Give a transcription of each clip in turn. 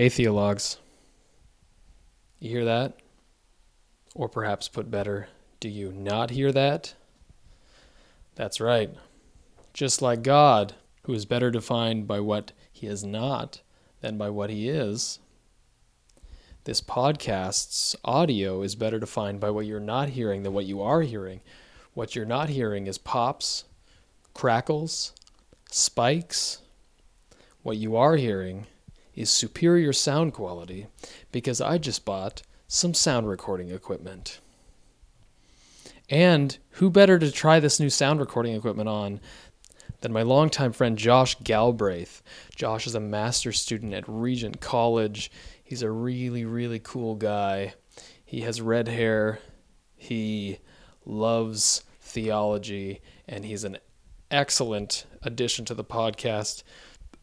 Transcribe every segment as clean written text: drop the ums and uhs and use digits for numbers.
Atheologues, you hear that? Or perhaps put better, do you not hear that? That's right. Just like God, who is better defined by what he is not than by what he is, this podcast's audio is better defined by what you're not hearing than what you are hearing. What you're not hearing is pops, crackles, spikes. What you are hearing is superior sound quality because I just bought some sound recording equipment. And who better to try this new sound recording equipment on than my longtime friend Josh Galbraith. Josh is a master's student at Regent College. He's a really, really cool guy. He has red hair. He loves theology, and he's an excellent addition to the podcast.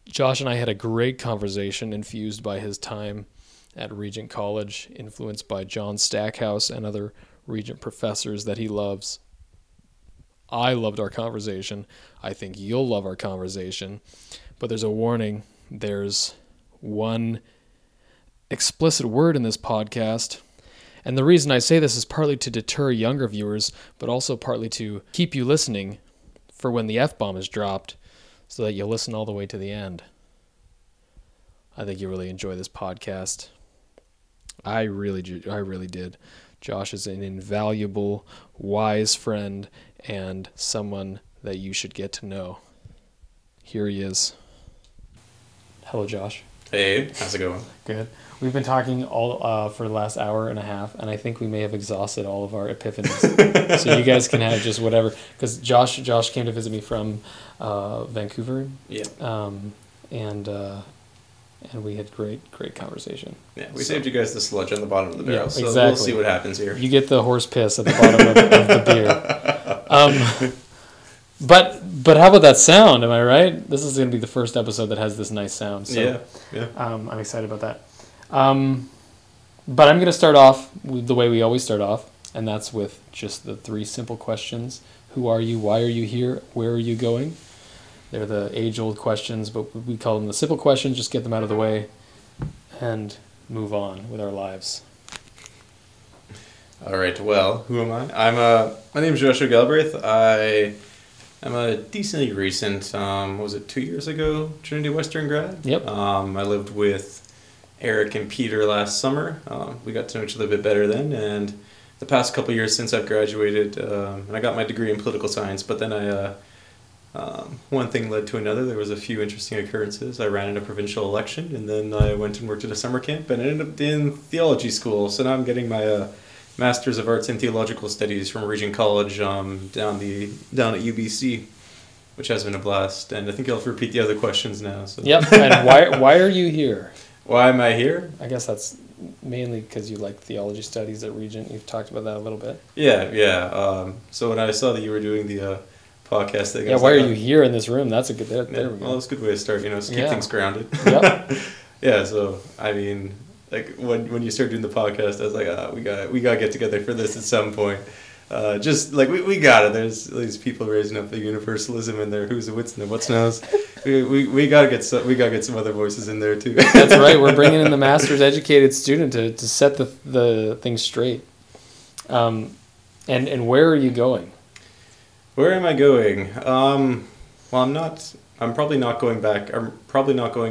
Josh and I had a great conversation infused by his time at Regent College, influenced by John Stackhouse and other Regent professors that he loves. I loved our conversation. I think you'll love our conversation. But there's a warning. There's one explicit word in this podcast. And the reason I say this is partly to deter younger viewers, but also partly to keep you listening for when the F-bomb is dropped so that you'll listen all the way to the end. I think you really enjoy this podcast. I really did. Josh is an invaluable, wise friend and someone that you should get to know. Here he is. Hello, Josh. Hey, how's it going? Good. We've been talking all for the last hour and a half, and I think we may have exhausted all of our epiphanies. So you guys can have just whatever. Because Josh came to visit me from Vancouver. Yeah. And we had great conversation. Yeah, we saved you guys the sludge on the bottom of the barrel, so exactly. We'll see what happens here. You get the horse piss at the bottom of the beer. But how about that sound? Am I right? This is going to be the first episode that has this nice sound. So, yeah. I'm excited about that. But I'm going to start off with the way we always start off, and that's with just the three simple questions. Who are you? Why are you here? Where are you going? They're the age-old questions, but we call them the simple questions. Just get them out of the way and move on with our lives. All right. Well, who am I? My name is Joshua Galbraith. I am a decently recent, 2 years ago, Trinity Western grad. Yep. I lived with Eric and Peter last summer. We got to know each other a bit better then, and the past couple years since I've graduated, and I got my degree in political science, but then I... one thing led to another. There was a few interesting occurrences. I ran in a provincial election, and then I went and worked at a summer camp and ended up in theology school. So now I'm getting my Master's of Arts in Theological Studies from Regent College down at UBC, which has been a blast. And I think I'll repeat the other questions now. So. Yep, and why are you here? Why am I here? I guess that's mainly because you like theology studies at Regent. You've talked about that a little bit. Yeah. So when I saw that you were doing the... podcast thing. Yeah, why are you here in this room? That's a good... There we go. Well, that's a good way to start, just keep things grounded. Yep. Yeah, so, when you start doing the podcast, I was like, we got to get together for this at some point. We got it. There's these people raising up the universalism and their who's the wits and the what's nows. We got to get some other voices in there, too. That's right. We're bringing in the master's educated student to set the thing straight. And where are you going? Where am I going? I'm probably not going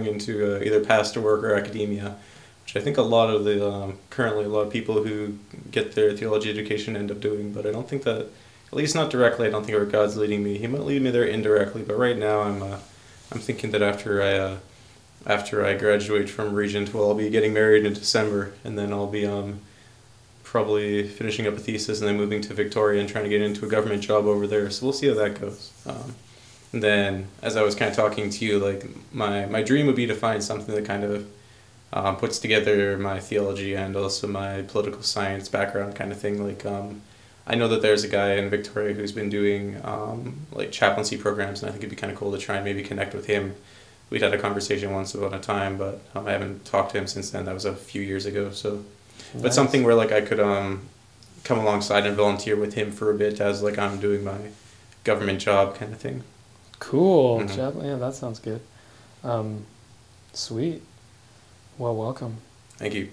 into either pastor work or academia, which I think a lot of people who get their theology education end up doing, but I don't think that, at least not directly, I don't think where God's leading me. He might lead me there indirectly, but right now I'm thinking that after I graduate from Regent, well, I'll be getting married in December, and then I'll be... probably finishing up a thesis and then moving to Victoria and trying to get into a government job over there. So we'll see how that goes. And then, as I was kind of talking to you, my dream would be to find something that kind of puts together my theology and also my political science background kind of thing. I know that there's a guy in Victoria who's been doing chaplaincy programs, and I think it'd be kind of cool to try and maybe connect with him. We'd had a conversation once upon a time, but I haven't talked to him since then. That was a few years ago, so... Nice. But something where I could come alongside and volunteer with him for a bit as I'm doing my government job kind of thing. Cool. Mm-hmm. Yeah, that sounds good. Sweet. Well, welcome. Thank you.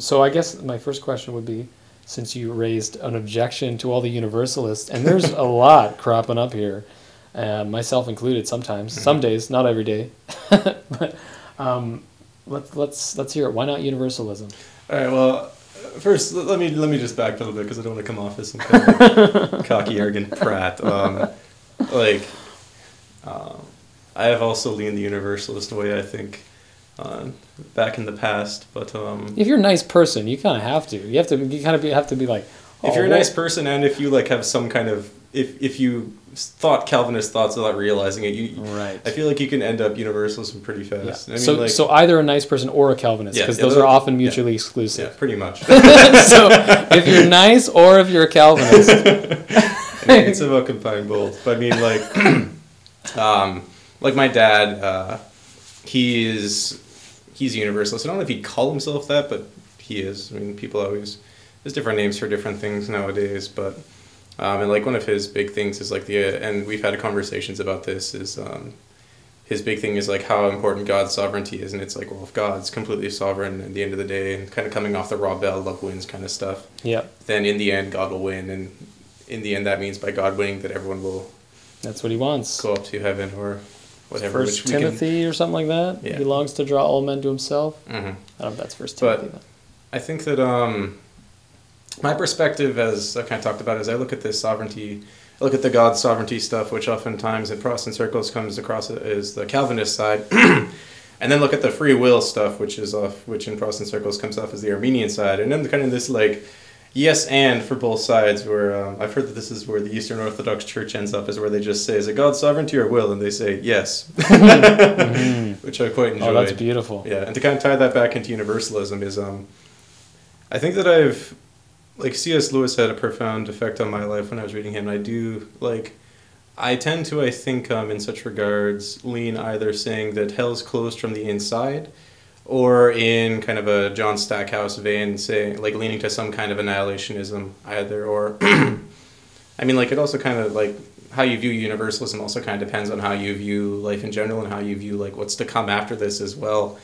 So I guess my first question would be, since you raised an objection to all the universalists, and there's a lot cropping up here, myself included sometimes, mm-hmm. some days, not every day, but let's hear it. Why not universalism? All right, well, first, let me just back up a little bit because I don't want to come off as some kind of like, cocky, arrogant prat. I have also leaned the universalist way, I think, back in the past. But if you're a nice person, you kind of have to. You have to be like. Oh, if you're a nice person, and if you like have some kind of if you thought Calvinist thoughts without realizing it, you right. I feel like you can end up universalism pretty fast. Yeah. I mean, so either a nice person or a Calvinist, because those are often mutually exclusive. Yeah, pretty much. So if you're nice or if you're a Calvinist, I mean, it's about combining both. But I mean, like my dad, he's a universalist. I don't know if he'd call himself that, but he is. I mean, people always there's different names for different things nowadays, but. And like one of his big things is like and we've had conversations about this, is his big thing is like how important God's sovereignty is. And it's like, well, if God's completely sovereign at the end of the day, and kind of coming off the Rob Bell love wins kind of stuff, yeah. then in the end, God will win. And in the end, that means by God winning that everyone will. That's what he wants. Go up to heaven or whatever. First Timothy or something like that. Yeah. He longs to draw all men to himself. Mm-hmm. I don't know if that's First Timothy. But I think that... my perspective, as I kind of talked about, is I look at this sovereignty, I look at the God's sovereignty stuff, which oftentimes in Protestant circles comes across as the Calvinist side, and then look at the free will stuff, which in Protestant circles comes off as the Arminian side, and then kind of this like yes and for both sides, where I've heard that this is where the Eastern Orthodox Church ends up, is where they just say, is it God's sovereignty or will? And they say yes, mm-hmm. which I quite enjoyed. Oh, that's beautiful. Yeah, and to kind of tie that back into universalism is, I think that I've like C.S. Lewis had a profound effect on my life when I was reading him. I tend to, in such regards, lean either saying that hell's closed from the inside, or in kind of a John Stackhouse vein, saying like leaning to some kind of annihilationism either, or, I mean, like it also kind of like how you view universalism also kind of depends on how you view life in general and how you view like what's to come after this as well.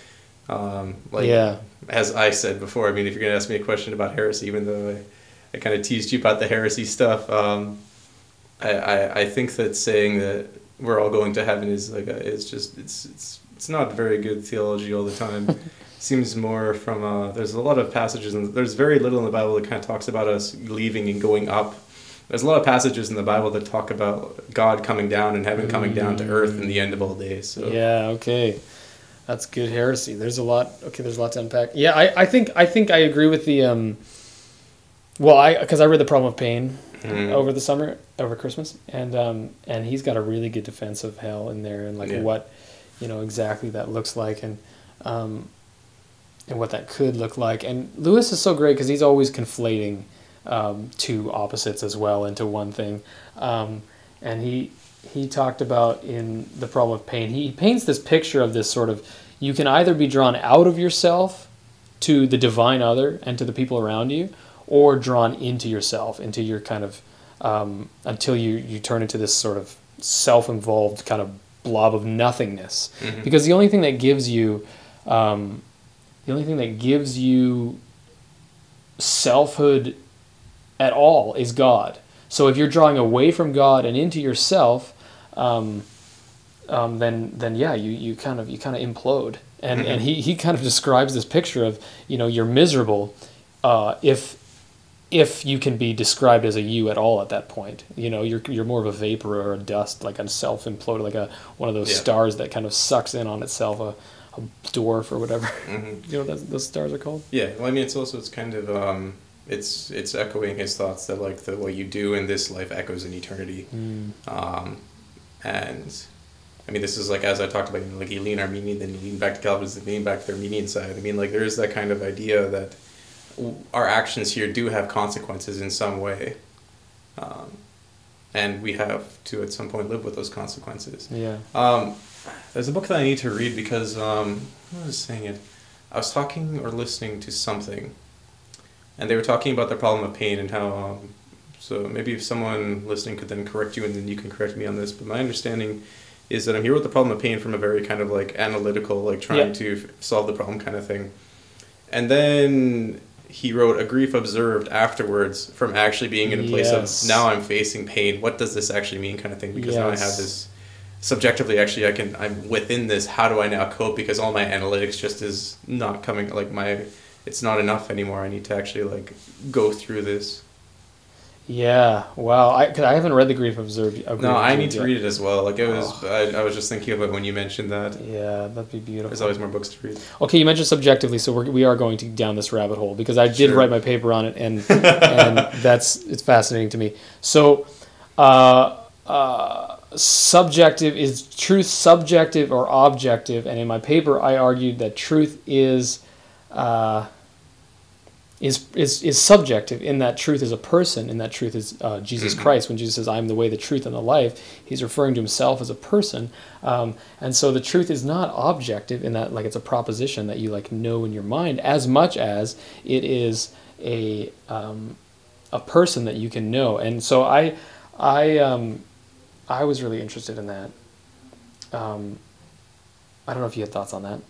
As I said before, I mean, if you're going to ask me a question about heresy, even though I kind of teased you about the heresy stuff, I think that saying that we're all going to heaven is like it's not very good theology all the time. Seems more from there's a lot of passages and there's very little in the Bible that kind of talks about us leaving and going up. There's a lot of passages in the Bible that talk about God coming down and heaven coming down to earth in the end of all days. So. Yeah. Okay. That's good heresy. There's a lot to unpack. Yeah, I think I agree with the because I read The Problem of Pain over Christmas, and he's got a really good defense of hell in there and what exactly that looks like and what that could look like. And Lewis is so great because he's always conflating two opposites as well into one thing. And he talked about in The Problem of Pain, he paints this picture of this sort of, you can either be drawn out of yourself to the divine other and to the people around you, or drawn into yourself, into your kind of, until you turn into this sort of self-involved kind of blob of nothingness. Mm-hmm. Because the only thing that gives you, selfhood at all is God. So if you're drawing away from God and into yourself, you kind of implode, and mm-hmm. and he kind of describes this picture of you're miserable, if you can be described as a you at all at that point. You're more of a vapor or a dust, like a self imploded, like one of those stars that kind of sucks in on itself, a dwarf or whatever. Mm-hmm. You know what those stars are called? Yeah, well, I mean it's kind of. It's echoing his thoughts that like what you do in this life echoes in eternity, and I mean this is like as I talked about like you lean Armenian, then you lean back to Calvinism, then you lean back to the Armenian side. I mean like there is that kind of idea that our actions here do have consequences in some way, and we have to at some point live with those consequences. Yeah. There's a book that I need to read because I was talking or listening to something. And they were talking about The Problem of Pain and how, so maybe if someone listening could then correct you and then you can correct me on this, but my understanding is that I'm here with the problem of pain from a very kind of like analytical, like trying to solve the problem kind of thing. And then he wrote a grief observed afterwards from actually being in a place of now I'm facing pain. What does this actually mean kind of thing? Because now I have this subjectively, actually I'm within this. How do I now cope? Because all my analytics just is not coming, like it's not enough anymore. I need to actually like go through this. Yeah. Wow. I haven't read the Grief Observed. I need to read it as well. Like it was, I was just thinking about when you mentioned that. Yeah, that'd be beautiful. There's always more books to read. Okay, you mentioned subjectively, so we are going to down this rabbit hole because I did write my paper on it, and it's fascinating to me. So, subjective is truth, subjective or objective, and in my paper I argued that truth is subjective in that truth is a person, in that truth is Jesus Christ. When Jesus says, I am the way, the truth, and the life, he's referring to himself as a person. And so the truth is not objective in that like it's a proposition that you like know in your mind as much as it is a person that you can know. And so I was really interested in that. I don't know if you had thoughts on that.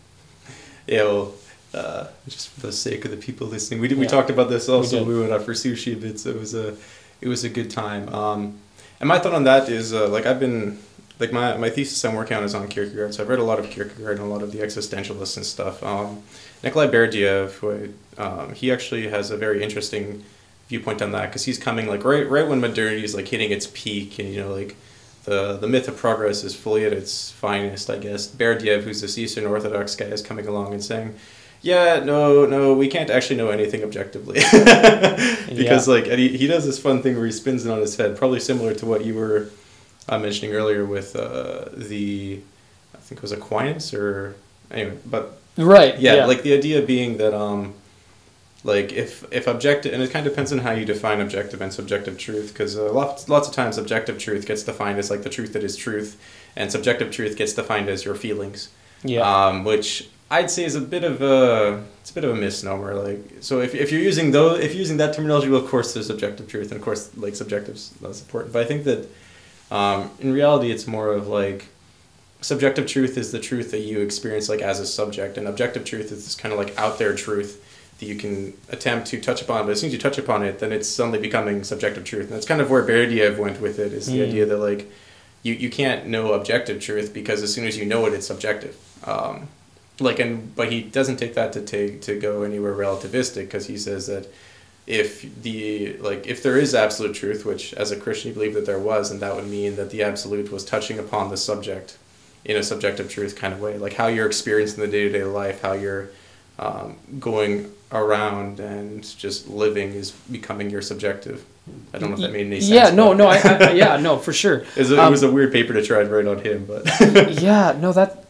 Yeah, well... just for the sake of the people listening, we talked about this also. We went out for sushi a bit, so it was a good time. And my thought on that is my thesis I'm working on is on Kierkegaard, so I've read a lot of Kierkegaard and a lot of the existentialists and stuff. Nikolai Berdyaev, he actually has a very interesting viewpoint on that because he's coming like right when modernity is like hitting its peak, and you know like the myth of progress is fully at its finest, I guess. Berdyaev, who's this Eastern Orthodox guy, is coming along and saying, yeah, no, we can't actually know anything objectively. Because he does this fun thing where he spins it on his head, probably similar to what you were mentioning earlier with I think it was Aquinas or... Anyway, but... Right, yeah. Like the idea being that if objective... And it kind of depends on how you define objective and subjective truth, because lots of times objective truth gets defined as like the truth that is truth, and subjective truth gets defined as your feelings. Yeah. Which... I'd say is a bit of a misnomer. Like, so if you're using that terminology, well, of course there's objective truth, and of course like subjective's less important. But I think that in reality, it's more of like subjective truth is the truth that you experience like as a subject, and objective truth is this kind of like out there truth that you can attempt to touch upon. But as soon as you touch upon it, then it's suddenly becoming subjective truth, and that's kind of where Berdyaev went with it. Is the idea that like you can't know objective truth because as soon as you know it, it's subjective. But he doesn't take that to go anywhere relativistic, because he says that if there is absolute truth, which as a Christian you believe that there was, and that would mean that the absolute was touching upon the subject in a subjective truth kind of way, like how you're experiencing the day-to-day life, how you're going around and just living is becoming your subjective. I don't know if that made any sense. Yeah, no, I for sure. It was a weird paper to try and write on him, but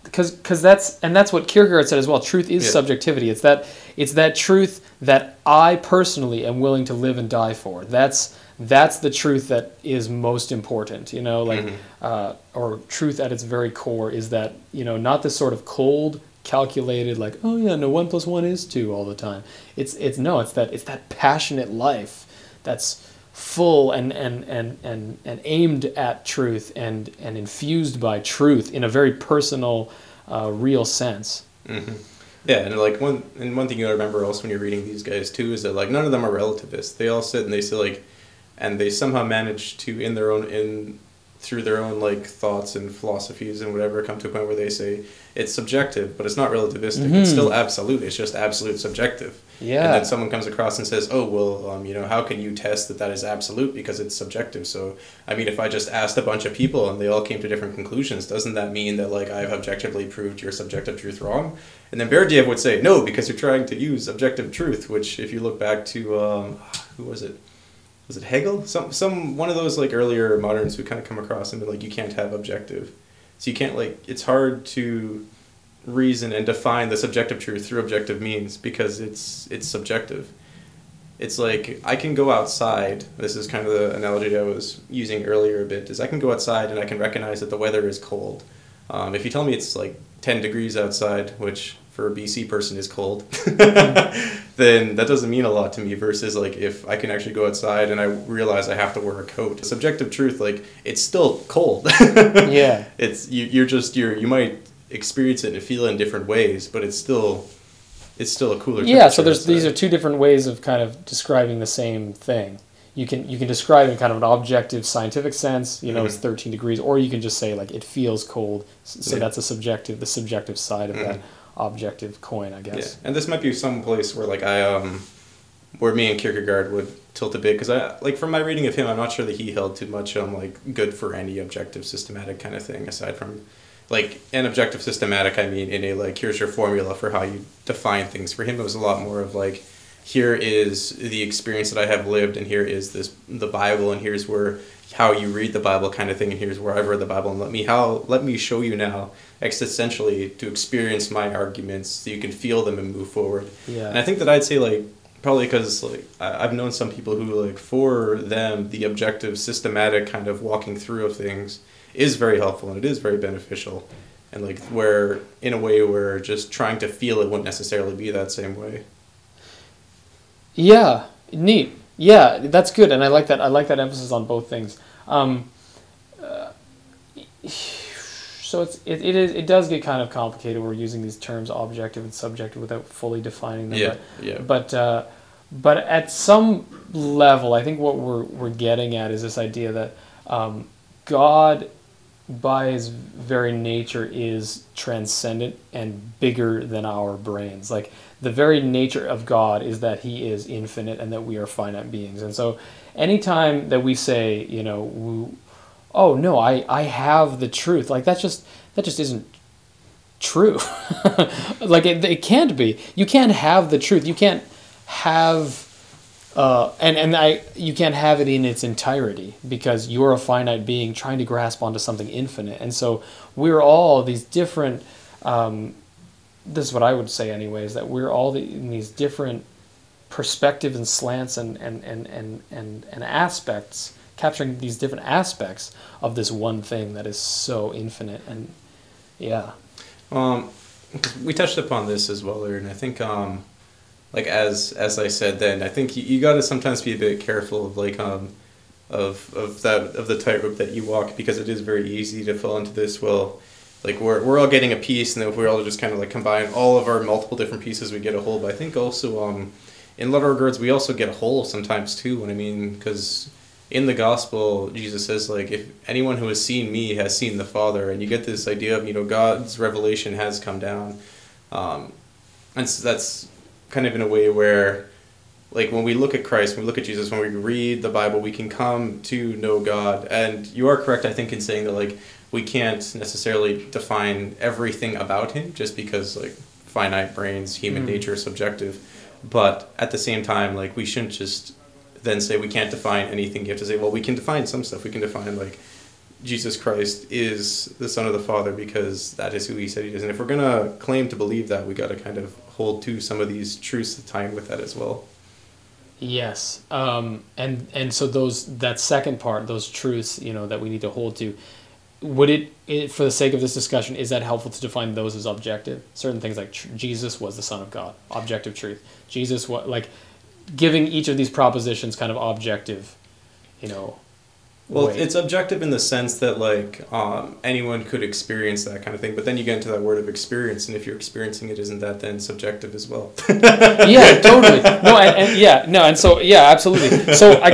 because that's what Kierkegaard said as well. Truth is subjectivity. It's that truth that I personally am willing to live and die for. That's the truth that is most important, you know, like or truth at its very core is that, you know, not this sort of cold, calculated, like, oh yeah, no, 1 + 1 is 2 all the time. It's that passionate life that's full and aimed at truth and infused by truth in a very personal, real sense. Mm-hmm. Yeah, and like one thing you gotta remember also when you're reading these guys too is that like none of them are relativists. They all sit and they say like, and they somehow manage to through their own like thoughts and philosophies and whatever come to a point where they say it's subjective, but it's not relativistic. Mm-hmm. It's still absolute. It's just absolute subjective. Yeah. And then someone comes across and says, oh, well, you know, how can you test that is absolute because it's subjective? So, I mean, if I just asked a bunch of people and they all came to different conclusions, doesn't that mean that, like, I've objectively proved your subjective truth wrong? And then Berdyaev would say, no, because you're trying to use objective truth, which if you look back to, who was it? Was it Hegel? Some one of those, like, earlier moderns who kind of come across and be like, you can't have objective. So you can't, like, it's hard to... reason and define the subjective truth through objective means because it's subjective. It's like I can go outside. This is kind of the analogy I was using earlier a bit. Is I can go outside and I can recognize that the weather is cold. If you tell me it's like 10 degrees outside, which for a BC person is cold, then that doesn't mean a lot to me versus like if I can actually go outside and I realize I have to wear a coat. Subjective truth, like it's still cold. Yeah. It's you might experience it and feel it in different ways, but it's still a cooler temperature. Yeah, so these are two different ways of kind of describing the same thing. You can describe it in kind of an objective scientific sense, mm-hmm. It's 13 degrees, or you can just say like it feels cold. So that's the subjective side of mm-hmm. that objective coin, I guess. Yeah. And this might be some place where like where me and Kierkegaard would tilt a bit, because I like from my reading of him, I'm not sure that he held too much like good for any objective systematic kind of thing aside from like an objective systematic, I mean, in a like here's your formula for how you define things. For him, it was a lot more of like, here is the experience that I have lived, and here is the Bible, and here's where how you read the Bible kind of thing, and here's where I've read the Bible, and let me show you now existentially to experience my arguments so you can feel them and move forward. Yeah. And I think that I'd say like probably because like I've known some people who like for them the objective systematic kind of walking through of things is very helpful and it is very beneficial, and like where in a way where just trying to feel it wouldn't necessarily be that same way. Yeah, neat. Yeah, that's good, and I like that emphasis on both things. So it does get kind of complicated. We're using these terms objective and subjective without fully defining them. Yeah, but at some level, I think what we're getting at is this idea that God, by his very nature, is transcendent and bigger than our brains. Like the very nature of God is that he is infinite and that we are finite beings. And so anytime that we say, oh no, I have the truth, like that just isn't true. Like it can't be. You can't have the truth. You can't have you can't have it in its entirety, because you're a finite being trying to grasp onto something infinite. And so we're all these different, this is what I would say anyway, is that we're all in these different perspectives and slants and aspects, capturing these different aspects of this one thing that is so infinite. And yeah. We touched upon this as well, and I think... like as I said then, I think you got to sometimes be a bit careful of like of the tightrope that you walk, because it is very easy to fall into this. Well, like we're all getting a piece, and then if we're all just kind of like combine all of our multiple different pieces, we get a whole. But I think also in a lot of regards, we also get a whole sometimes too. And I mean, because in the gospel, Jesus says like, if anyone who has seen me has seen the Father, and you get this idea of God's revelation has come down, and so that's kind of in a way where like when we look at Christ, when we look at Jesus, when we read the Bible, we can come to know God. And you are correct, I think, in saying that like we can't necessarily define everything about him, just because like finite brains, human nature is subjective. But at the same time, like we shouldn't just then say we can't define anything. You have to say, well, we can define some stuff. We can define like Jesus Christ is the Son of the Father because that is who he said he is. And if we're going to claim to believe that, we got to kind of hold to some of these truths tying with that as well. Yes. And so that second part, those truths, that we need to hold to, would it for the sake of this discussion, is that helpful to define those as objective? Certain things like Jesus was the Son of God, objective truth. Jesus was like giving each of these propositions kind of objective, Well, Wait. It's objective in the sense that like anyone could experience that kind of thing, but then you get into that word of experience, and if you're experiencing it, isn't that then subjective as well? Yeah, totally. No, absolutely. So I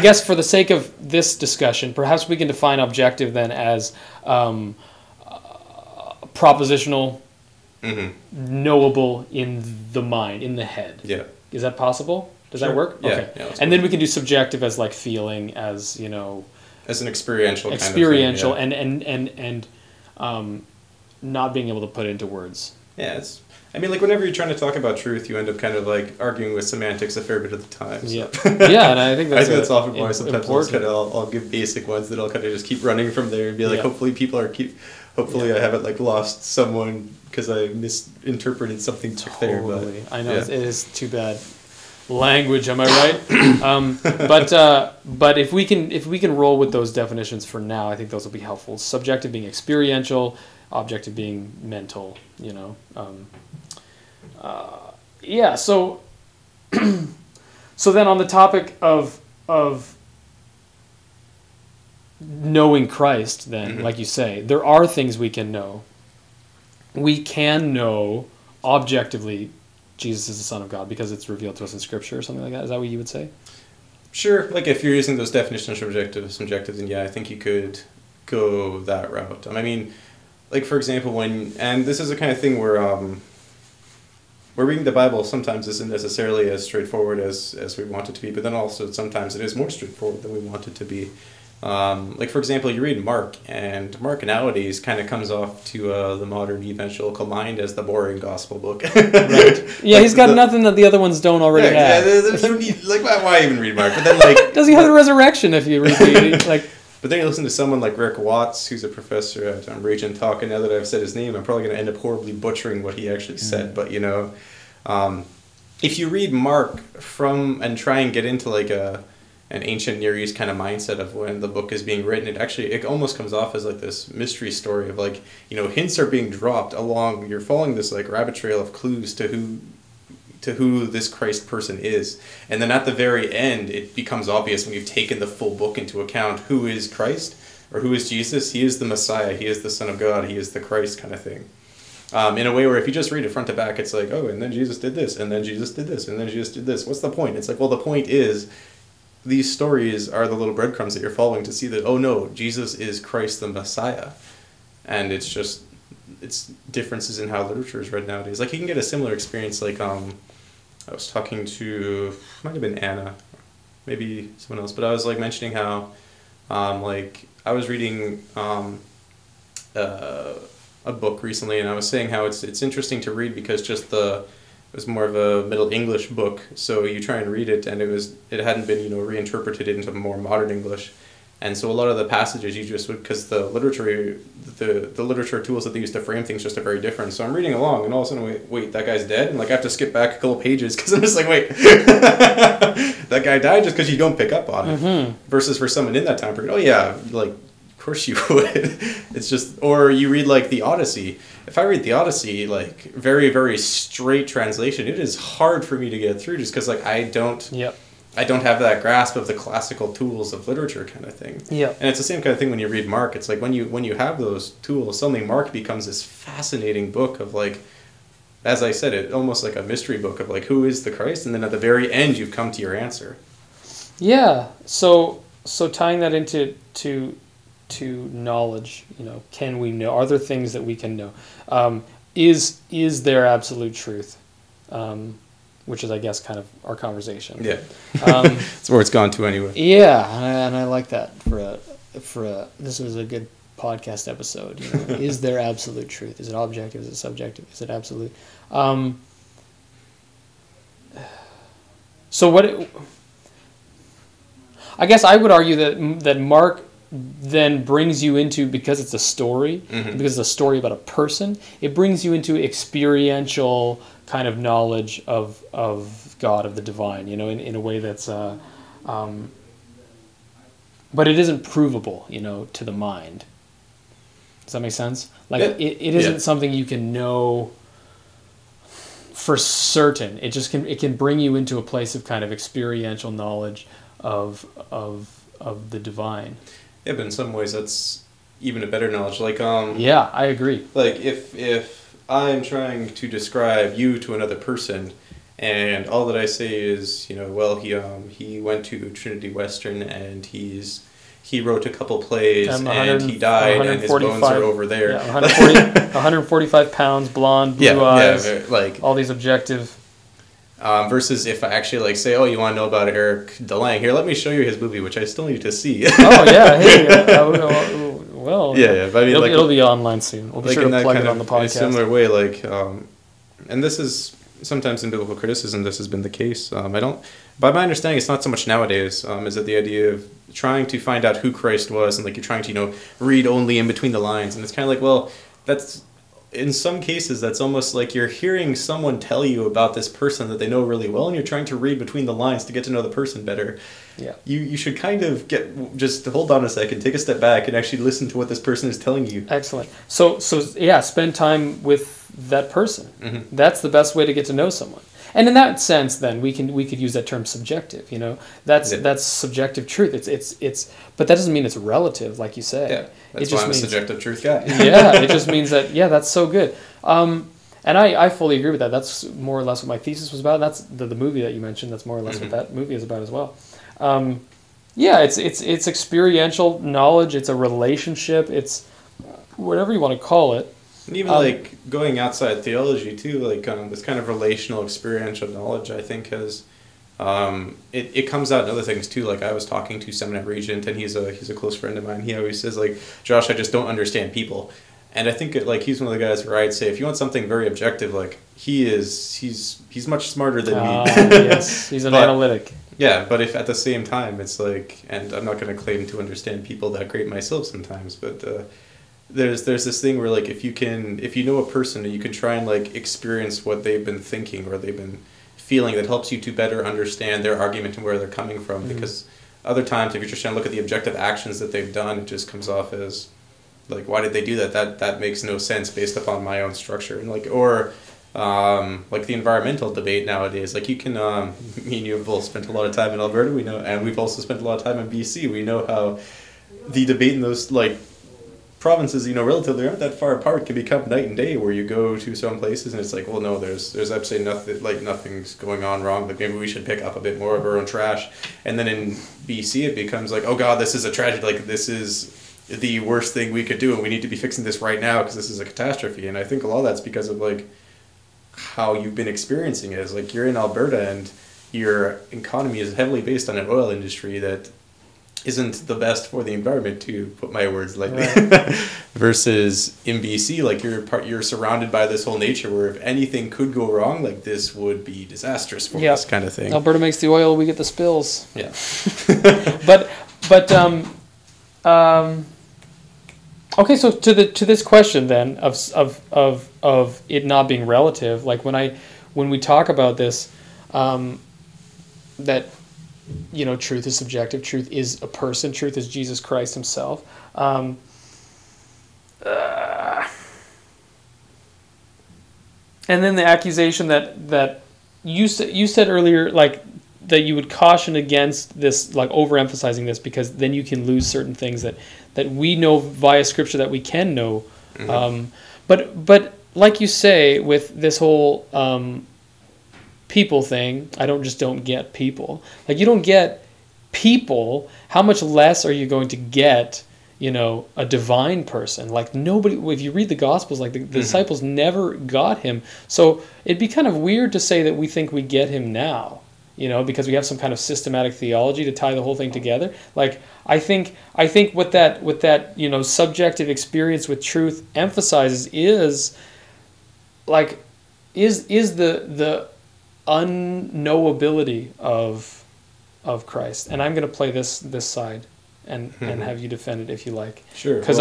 guess for the sake of this discussion, perhaps we can define objective then as propositional, knowable in the mind, in the head. Yeah, is that possible? Does that work? Yeah. Okay. Yeah, and then we can do subjective as like feeling, as as an experiential kind of thing, yeah. and not being able to put into words. Yeah, like whenever you're trying to talk about truth, you end up kind of like arguing with semantics a fair bit of the time. So. Yeah. Yeah, and I think that's often why sometimes I'll give basic ones that I'll kind of just keep running from there and be like, hopefully people are I haven't like lost someone because I misinterpreted something there. Totally. I know, it is too bad. Language, am I right? But if we can roll with those definitions for now, I think those will be helpful. Subjective being experiential, objective being mental. So then on the topic of knowing Christ, then, like you say, there are things we can know. We can know objectively Jesus is the Son of God because it's revealed to us in Scripture or something like that. Is that what you would say? Sure. Like if you're using those definitions of subjective, then yeah, I think you could go that route. And I mean, like for example, and this is the kind of thing where reading the Bible sometimes isn't necessarily as straightforward as we want it to be, but then also sometimes it is more straightforward than we want it to be. Like for example, you read Mark, and Mark nowadays kind of comes off to the modern evangelical mind as the boring gospel book. Right. Yeah, like he's got nothing that the other ones don't already have. Yeah, you need, like why even read Mark? But then like, does he have the resurrection if you read like? But then you listen to someone like Rick Watts, who's a professor at Regent College. Now that I've said his name, I'm probably going to end up horribly butchering what he actually said. But you know, if you read Mark and try and get into like an ancient Near East kind of mindset of when the book is being written, it almost comes off as like this mystery story of like, you know, hints are being dropped along, you're following this like rabbit trail of clues to who this Christ person is. And then at the very end, it becomes obvious when you've taken the full book into account, who is Christ or who is Jesus? He is the Messiah. He is the Son of God. He is the Christ kind of thing. In a way where if you just read it front to back, it's like, oh, and then Jesus did this, and then Jesus did this, and then Jesus did this. What's the point? It's like, well, the point is, these stories are the little breadcrumbs that you're following to see that, oh no, Jesus is Christ the Messiah. And it's differences in how literature is read nowadays. Like you can get a similar experience, like I was talking to, might have been Anna, maybe someone else, but I was like mentioning how like I was reading a book recently, and I was saying how it's interesting to read because just it was more of a Middle English book, so you try and read it, and it hadn't been, you know, reinterpreted into more modern English, and so a lot of the passages you just would, because the literature tools that they use to frame things just are very different. So I'm reading along, and all of a sudden, wait, that guy's dead, and like I have to skip back a couple pages because I'm just like, wait, that guy died, just because you don't pick up on it. Mm-hmm. Versus for someone in that time period, oh yeah, like. Of course you would. It's just, or you read like the Odyssey. If I read the Odyssey, like very, very straight translation, it is hard for me to get through just because like I don't have that grasp of the classical tools of literature kind of thing. Yeah. And it's the same kind of thing when you read Mark. It's like when you have those tools, suddenly Mark becomes this fascinating book of like, as I said, it almost like a mystery book of like, who is the Christ? And then at the very end, you've come to your answer. Yeah. So tying that into knowledge, you know, can we know? Are there things that we can know? Is there absolute truth? Which is, I guess, kind of our conversation. Yeah, it's where it's gone to anyway. Yeah, and I like that for this is a good podcast episode. You know? Is there absolute truth? Is it objective? Is it subjective? Is it absolute? I guess I would argue that Mark then brings you into, because it's a story, because it's a story about a person, it brings you into experiential kind of knowledge of God, of the divine, you know, in a way that's, but it isn't provable, you know, to the mind. Does that make sense? Like it isn't something you can know for certain. It just can bring you into a place of kind of experiential knowledge of the divine. Yeah, but in some ways that's even a better knowledge. Like yeah, I agree. Like if I'm trying to describe you to another person, and all that I say is, you know, well, he went to Trinity Western and he wrote a couple plays and he died and his bones are over there. Yeah, 145 pounds, blonde, blue eyes, like all these objective. Versus if I actually like say, oh, you want to know about Eric DeLang? Here, let me show you his movie, which I still need to see. Oh yeah, hey, well, yeah. But I mean, it'll be online soon. We'll be like sure to plug it on the podcast. In a similar way, like, and this is sometimes in biblical criticism, this has been the case. By my understanding, it's not so much nowadays. Is that the idea of trying to find out who Christ was, and like you're trying to read only in between the lines, and it's kind of like, well, that's in some cases, that's almost like you're hearing someone tell you about this person that they know really well, and you're trying to read between the lines to get to know the person better. Yeah. You should kind of just hold on a second, take a step back, and actually listen to what this person is telling you. Excellent. So yeah, spend time with that person. Mm-hmm. That's the best way to get to know someone. And in that sense, then we could use that term subjective. You know, that's subjective truth. It's but that doesn't mean it's relative, like you say. Yeah, that's why I'm a subjective truth guy. Yeah, it just means that. Yeah, that's so good. And I fully agree with that. That's more or less what my thesis was about. That's the movie that you mentioned. That's more or less mm-hmm. what that movie is about as well. Yeah, it's experiential knowledge. It's a relationship. It's whatever you want to call it. And even like going outside theology too, like this kind of relational experiential knowledge, I think has, it comes out in other things too. Like I was talking to Seminary Regent, and he's a close friend of mine. He always says like, Josh, I just don't understand people. And I think he's one of the guys where I'd say if you want something very objective, like he's much smarter than me. Yes, he's an analytic. Yeah, but if at the same time it's like, and I'm not going to claim to understand people that great myself sometimes, but. There's this thing where like if you know a person and you can try and like experience what they've been thinking or they've been feeling, that helps you to better understand their argument and where they're coming from. Mm-hmm. Because other times if you're just trying to look at the objective actions that they've done, it just comes off as like, why did they do that? That makes no sense based upon my own structure. And like or the environmental debate nowadays, like you can me and you have both spent a lot of time in Alberta, we know, and we've also spent a lot of time in BC. We know how the debate in those like provinces, you know, relatively aren't that far apart, can become night and day, where you go to some places and it's like, well, no, there's absolutely nothing, like nothing's going on wrong, but maybe we should pick up a bit more of our own trash. And then in BC it becomes like, oh god, this is a tragedy, like this is the worst thing we could do and we need to be fixing this right now because this is a catastrophe. And I think a lot of that's because of like how you've been experiencing it. It's like you're in Alberta and your economy is heavily based on an oil industry that isn't the best for the environment, to put my words lightly, right. Versus in BC, like you're surrounded by this whole nature where if anything could go wrong, like this would be disastrous for us, kind of thing. Alberta makes the oil, we get the spills. Yeah. but okay, so to this question then of it not being relative, like when we talk about this, that. You know, truth is subjective. Truth is a person. Truth is Jesus Christ himself. And then the accusation that you said earlier, like that you would caution against this, like overemphasizing this, because then you can lose certain things that we know via Scripture that we can know. Mm-hmm. But like you say, with this whole. People thing, I don't get people. Like you don't get people, how much less are you going to get, you know, a divine person? Like nobody, if you read the Gospels, like the disciples never got him. So it'd be kind of weird to say that we think we get him now, you know, because we have some kind of systematic theology to tie the whole thing together. Like I think what that, you know, subjective experience with truth emphasizes is like is the unknowability of Christ. And I'm going to play this side and have you defend it if you like. Sure. Because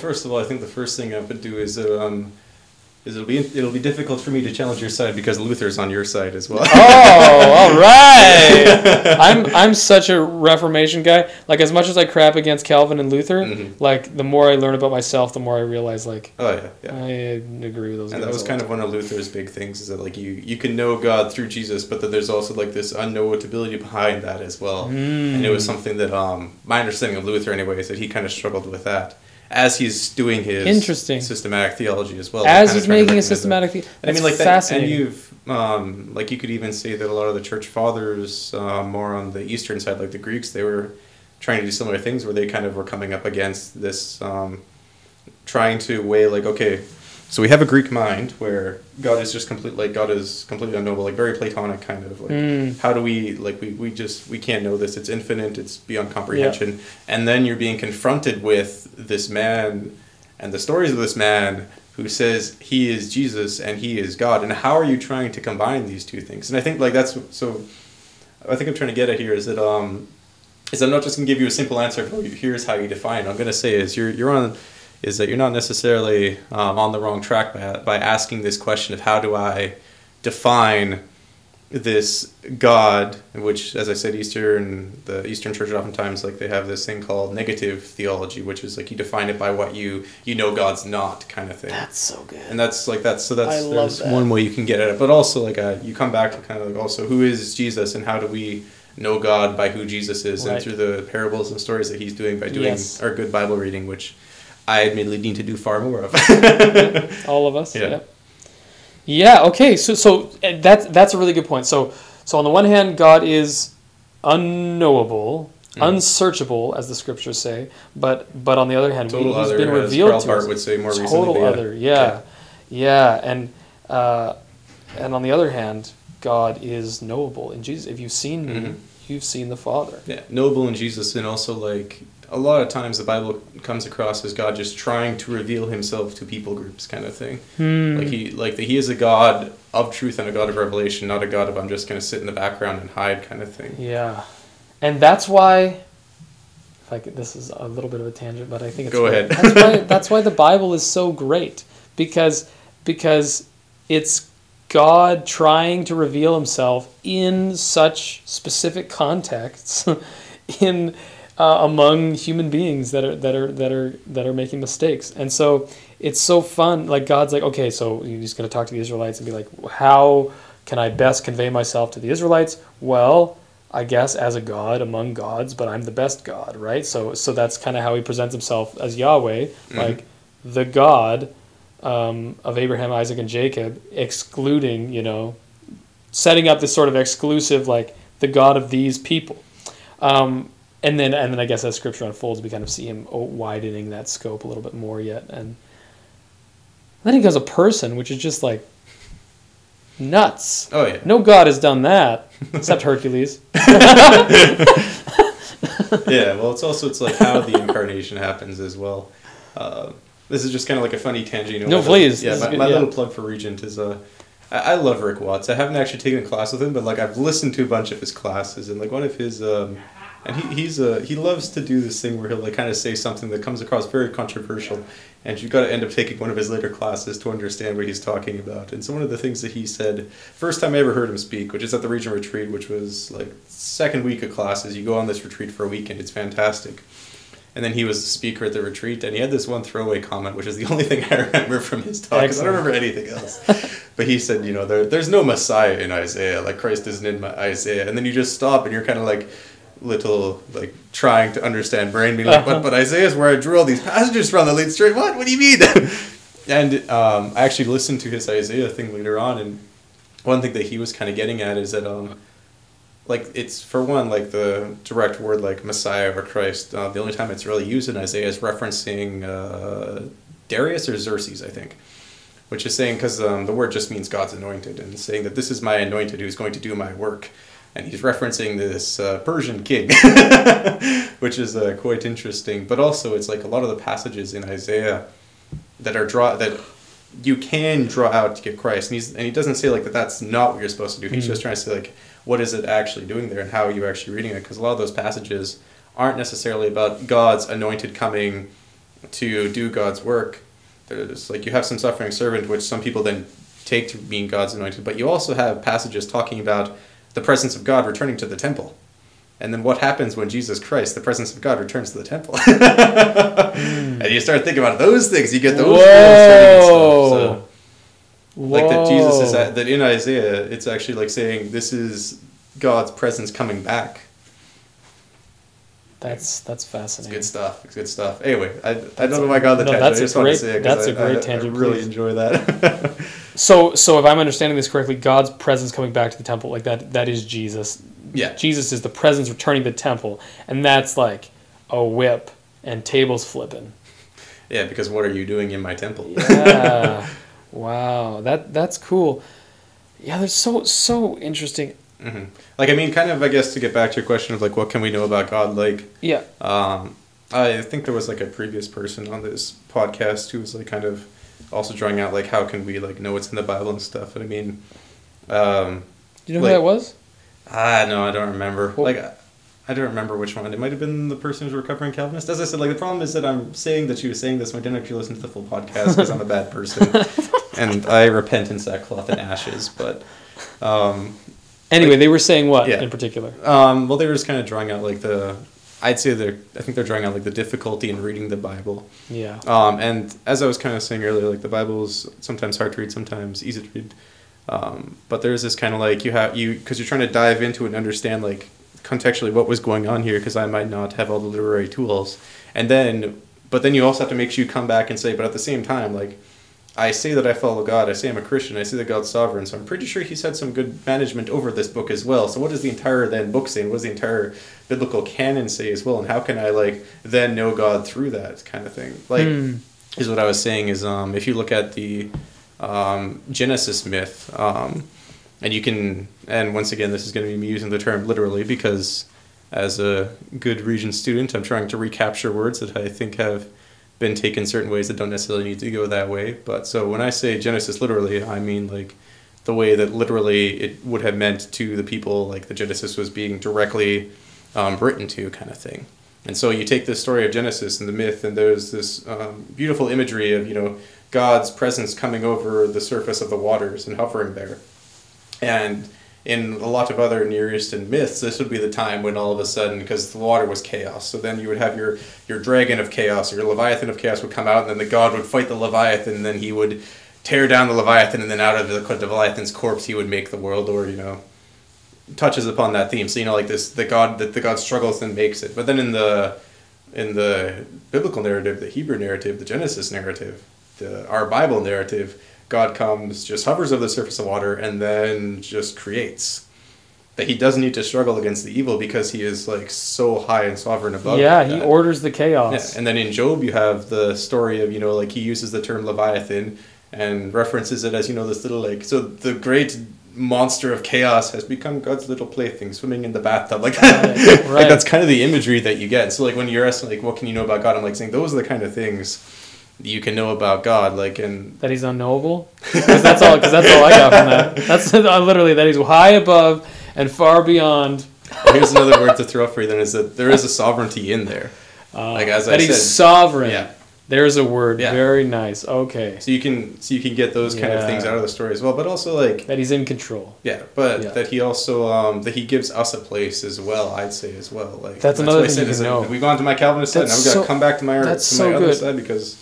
first of all, I think the first thing I would do is it'll be difficult for me to challenge your side because Luther's on your side as well. Oh, all right. I'm such a Reformation guy. Like as much as I crap against Calvin and Luther, like the more I learn about myself, the more I realize like, oh yeah. I agree with those guys. And that was kind of one of Luther's big things, is that like you can know God through Jesus, but that there's also like this unknowability behind that as well. Mm. And it was something that my understanding of Luther anyway is that he kind of struggled with that. As he's doing his systematic theology as well. As he's making a systematic theology. I mean, like that, and you've, like you could even say that a lot of the church fathers, more on the Eastern side, like the Greeks, they were trying to do similar things where they kind of were coming up against this, trying to weigh like, okay, so we have a Greek mind where God is completely unknowable, like very Platonic kind of. Like, how do we, like, we can't know this. It's infinite. It's beyond comprehension. Yeah. And then you're being confronted with this man and the stories of this man who says he is Jesus and he is God. And how are you trying to combine these two things? And I think, like, I think I'm trying to get at here is that, I'm not just going to give you a simple answer of, here's how you define it. I'm going to say is you're on... is that you're not necessarily on the wrong track by asking this question of how do I define this God, which, as I said, the Eastern Church oftentimes, like, they have this thing called negative theology, which is like you define it by what you know God's not, kind of thing. That's so good. And that's one way you can get at it. But also, like, you come back to kind of like also who is Jesus and how do we know God by who Jesus is, right, and through the parables and stories that he's doing by doing our good Bible reading, which I admittedly need to do far more of. All of us. Yeah. Yep. Yeah, okay, so that's a really good point. So on the one hand, God is unknowable, unsearchable, as the scriptures say, but on the other hand, he's been revealed to us. Would say more total recently, other, yeah. And on the other hand, God is knowable in Jesus. If you've seen me, you've seen the Father. Yeah, knowable in Jesus, and also, like, a lot of times the Bible comes across as God just trying to reveal himself to people groups, kind of thing. He is a God of truth and a God of revelation, not a God of I'm just going to sit in the background and hide, kind of thing. Yeah. And that's why, this is a little bit of a tangent, but I think it's... Go ahead. That's why the Bible is so great, because it's God trying to reveal himself in such specific contexts, among human beings that are making mistakes. And so it's so fun. Like, God's like, okay, so you're just going to talk to the Israelites and be like, how can I best convey myself to the Israelites? Well, I guess as a God among gods, but I'm the best God, right? So that's kind of how he presents himself as Yahweh, like the God of Abraham, Isaac, and Jacob, excluding, setting up this sort of exclusive, like, the God of these people. And then I guess as Scripture unfolds, we kind of see him widening that scope a little bit more yet. And then he goes a person, which is just, like, nuts. Oh, yeah. No God has done that, except Hercules. Yeah, well, it's like how the incarnation happens as well. This is just kind of like a funny tangent. No, please. Yeah, my little plug for Regent is... I love Rick Watts. I haven't actually taken a class with him, but, like, I've listened to a bunch of his classes, and, like, one of his... And he loves to do this thing where he'll, like, kind of say something that comes across very controversial, and you've got to end up taking one of his later classes to understand what he's talking about. And so one of the things that he said, first time I ever heard him speak, which is at the Region Retreat, which was, like, second week of classes. You go on this retreat for a weekend. It's fantastic. And then he was the speaker at the retreat, and he had this one throwaway comment, which is the only thing I remember from his talk, because I don't remember anything else. But he said, there's no Messiah in Isaiah. Like, Christ isn't in Isaiah. And then you just stop, and you're kind of like... little, like, trying to understand brain being like, but Isaiah's where I drew all these passages from that lead straight. What do you mean? And I actually listened to his Isaiah thing later on, and one thing that he was kind of getting at is that like, it's, for one, like, the direct word, like, Messiah or Christ, the only time it's really used in Isaiah is referencing Darius or Xerxes, I think, which is saying, because the word just means God's anointed, and saying that this is my anointed who's going to do my work. And he's referencing this Persian king, which is quite interesting. But also, it's like a lot of the passages in Isaiah that you can draw out to get Christ. And he doesn't say, like, that that's not what you're supposed to do. He's just trying to say, like, what is it actually doing there and how are you actually reading it? Because a lot of those passages aren't necessarily about God's anointed coming to do God's work. There's, like, you have some suffering servant, which some people then take to mean God's anointed. But you also have passages talking about the presence of God returning to the temple. And then what happens when Jesus Christ, the presence of God, returns to the temple? And you start thinking about those things. You get those things. So, like, that Jesus is at, that in Isaiah, it's actually like saying this is God's presence coming back. That's fascinating. It's good stuff. Anyway, I don't know why I got the tangent. I just wanted to say it because that's a great tangent. I really enjoy that. So if I'm understanding this correctly, God's presence coming back to the temple, like, that is Jesus. Yeah. Jesus is the presence returning to the temple, and that's like a whip and tables flipping. Yeah, because what are you doing in my temple? Yeah. Wow. That's cool. Yeah, that's so interesting. Mm-hmm. Like, I mean, kind of, I guess, to get back to your question of, like, what can we know about God? Like, yeah. I think there was, like, a previous person on this podcast who was, like, kind of also drawing out, like, how can we, like, know what's in the Bible and stuff. And I mean, do you know who that was? No, I don't remember. Well, like, I don't remember which one. It might have been the person who's recovering Calvinist. As I said, like, the problem is that I'm saying that she was saying this, and I didn't actually listen to the full podcast because I'm a bad person. And I repent in sackcloth and ashes. But anyway, like, they were saying what in particular? Well, they were just kind of drawing out, like, the... I'd say I think they're drawing out, like, the difficulty in reading the Bible. Yeah. And as I was kind of saying earlier, like, the Bible is sometimes hard to read, sometimes easy to read. But there's this kind of, like, because you're trying to dive into it and understand, like, contextually what was going on here, because I might not have all the literary tools. But then you also have to make sure you come back and say, but at the same time, like, I say that I follow God, I say I'm a Christian, I say that God's sovereign, so I'm pretty sure he's had some good management over this book as well. So what does the entire then book say, and what does the entire biblical canon say as well, and how can I, like, then know God through that kind of thing? Like, is what I was saying is, if you look at the Genesis myth, and you can, and once again, this is going to be me using the term literally, because as a good Regent student, I'm trying to recapture words that I think have been taken certain ways that don't necessarily need to go that way. But so when I say Genesis literally, I mean, like, the way that literally it would have meant to the people, like, the Genesis was being directly written to, kind of thing. And so you take this story of Genesis and the myth, and there's this beautiful imagery of, you know, God's presence coming over the surface of the waters and hovering there. And in a lot of other Near Eastern myths, this would be the time when all of a sudden, because the water was chaos, so then you would have your dragon of chaos, or your leviathan of chaos would come out, and then the god would fight the leviathan, and then he would tear down the leviathan, and then out of the leviathan's corpse he would make the world, or, you know, touches upon that theme. So, you know, like, this, the god struggles and makes it. But then in the biblical narrative, the Hebrew narrative, the Genesis narrative, our Bible narrative, God comes, just hovers over the surface of water, and then just creates. That he doesn't need to struggle against the evil because he is, like, so high and sovereign above. Yeah, he orders the chaos. Yeah. And then in Job, you have the story of, you know, like, he uses the term Leviathan and references it as, you know, this little, like, so the great monster of chaos has become God's little plaything, swimming in the bathtub. Like, right. Like, that's kind of the imagery that you get. So, like, when you're asking, like, what can you know about God? I'm, like, saying those are the kind of things you can know about God, like, and that he's unknowable, because that's all I got from that. That's literally that he's high above and far beyond. Here's another word to throw for you then, is that there is a sovereignty in there, like, as that I said, he's sovereign. Yeah, there's a word. Yeah. Very nice. Okay, so you can get those kind of things out of the story as well, but also, like, that he's in control. Yeah, but that he also that he gives us a place as well. I'd say as well, like, that's another thing you know. Like, we've gone to my Calvinist side, and I've got to come back to my other side, because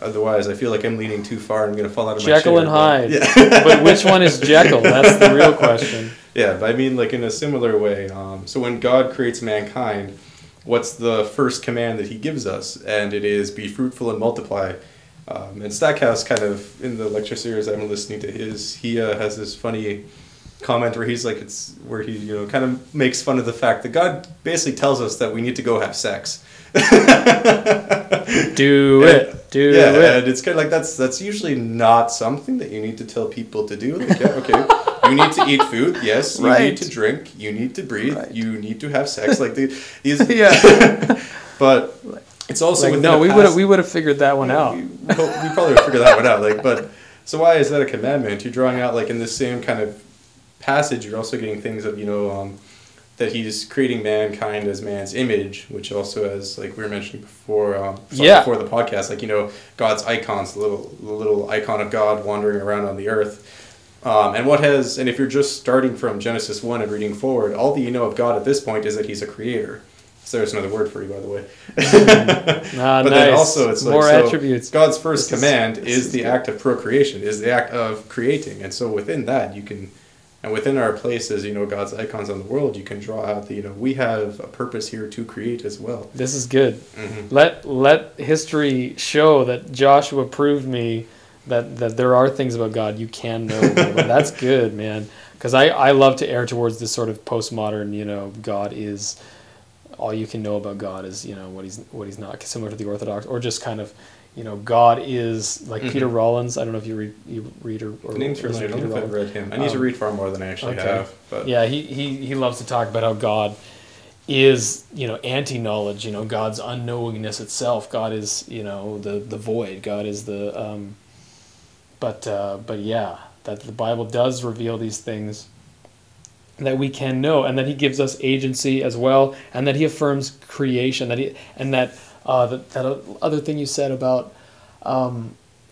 otherwise, I feel like I'm leaning too far and I'm going to fall out of Jekyll my chair. Jekyll and Hyde. Yeah. But which one is Jekyll? That's the real question. Yeah, but I mean, like, in a similar way. So when God creates mankind, what's the first command that he gives us? And it is, be fruitful and multiply. And Stackhouse kind of, in the lecture series I've been listening to his, he has this funny comment where he's like, it's where he, you know, kind of makes fun of the fact that God basically tells us that we need to go have sex. Do it. And it's kind of like, that's usually not something that you need to tell people to do. Like, okay, you need to eat food, yes. You need to drink. You need to breathe. Right. You need to have sex. Like these. Yeah. But it's also, like, no. We would have figured that one out. We probably would figure that one out. Like, but so why is that a commandment? You're drawing out, like, in the same kind of passage. You're also getting things of, you know, that he's creating mankind as man's image, which also, as, like, we were mentioning before, before the podcast, like, you know, God's icons, the little icon of God wandering around on the earth. And if you're just starting from Genesis 1 and reading forward, all that you know of God at this point is that he's a creator. So there's another word for you, by the way. But nice. Then also it's more, like, attributes. So God's first command is the act of procreation, is the act of creating. And so within that, you can... And within our places, you know, God's icons on the world, you can draw out the, you know, we have a purpose here to create as well. This is good. Mm-hmm. Let history show that Joshua proved me that there are things about God you can know. That's good, man. Because I love to err towards this sort of postmodern, you know, God is, all you can know about God is, you know, what he's not, similar to the Orthodox, or just kind of, you know, God is, like, Peter Rollins. I don't know if you read or names really, I don't know if I've read him. I need to read far more than I actually have. But. Yeah, he loves to talk about how God is, you know, anti-knowledge. You know, God's unknowingness itself. God is, you know, the void. God is the. But yeah, that the Bible does reveal these things that we can know, and that he gives us agency as well, and that he affirms creation, that other thing you said about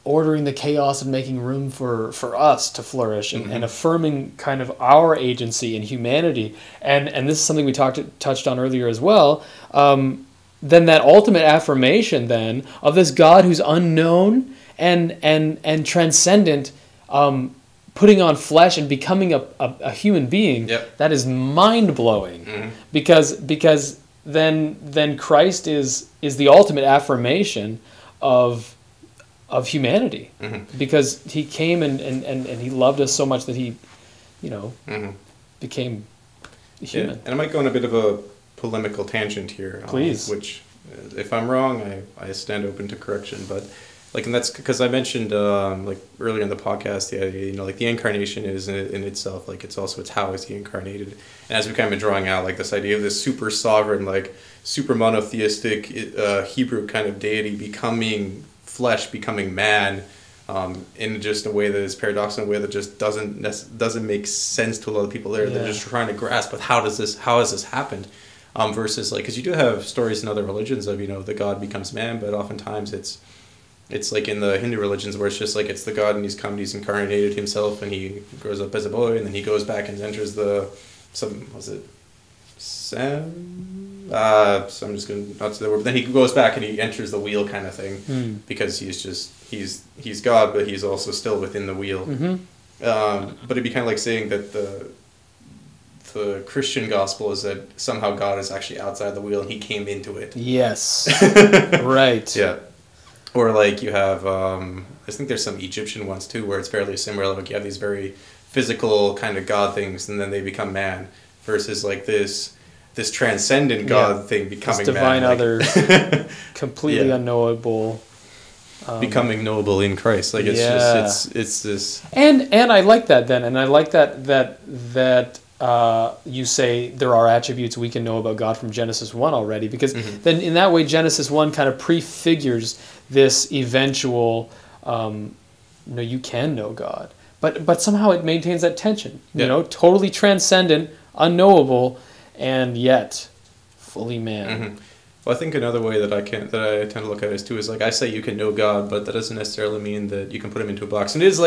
ordering the chaos and making room for us to flourish, and, mm-hmm. and affirming kind of our agency in humanity, and this is something we touched on earlier as well, then that ultimate affirmation then of this God who's unknown and transcendent, putting on flesh and becoming a human being, yep. that is mind-blowing, mm-hmm. because then Christ is the ultimate affirmation of humanity, mm-hmm. because he came and he loved us so much that he, mm-hmm. became human. Yeah. And I might go on a bit of a polemical tangent here. Please. Which, if I'm wrong, I stand open to correction, but... and that's because I mentioned, earlier in the podcast, the idea, the incarnation is in itself, it's how is he incarnated. And as we kind of been drawing out, this idea of this super sovereign, super monotheistic Hebrew kind of deity becoming flesh, becoming man, in just a way that is paradoxical, in a way that just doesn't make sense to a lot of people there. Yeah. They're just trying to grasp, but how has this happened? Versus, because you do have stories in other religions of, the God becomes man, but oftentimes it's like in the Hindu religions where it's just it's the God and he's come, he's incarnated himself and he grows up as a boy and then he goes back and enters so I'm just going to not say the word, but then he goes back and he enters the wheel kind of thing, because he's God, but he's also still within the wheel. Mm-hmm. But it'd be kind of like saying that the Christian gospel is that somehow God is actually outside the wheel and he came into it. Yes. Right. Yeah. Or you have, I think there's some Egyptian ones too, where it's fairly similar. You have these very physical kind of God things, and then they become man. Versus this transcendent God thing becoming this divine man, other, completely unknowable, becoming knowable in Christ. It's this. And I like that then, and I like that. You say there are attributes we can know about God from Genesis 1 already, because mm-hmm. then in that way Genesis 1 kind of prefigures this eventual no, you can know God, but somehow it maintains that tension, totally transcendent, unknowable, and yet fully man. Mm-hmm. Well, I think another way that I tend to look at it too is I say you can know God, but that doesn't necessarily mean that you can put him into a box. And it is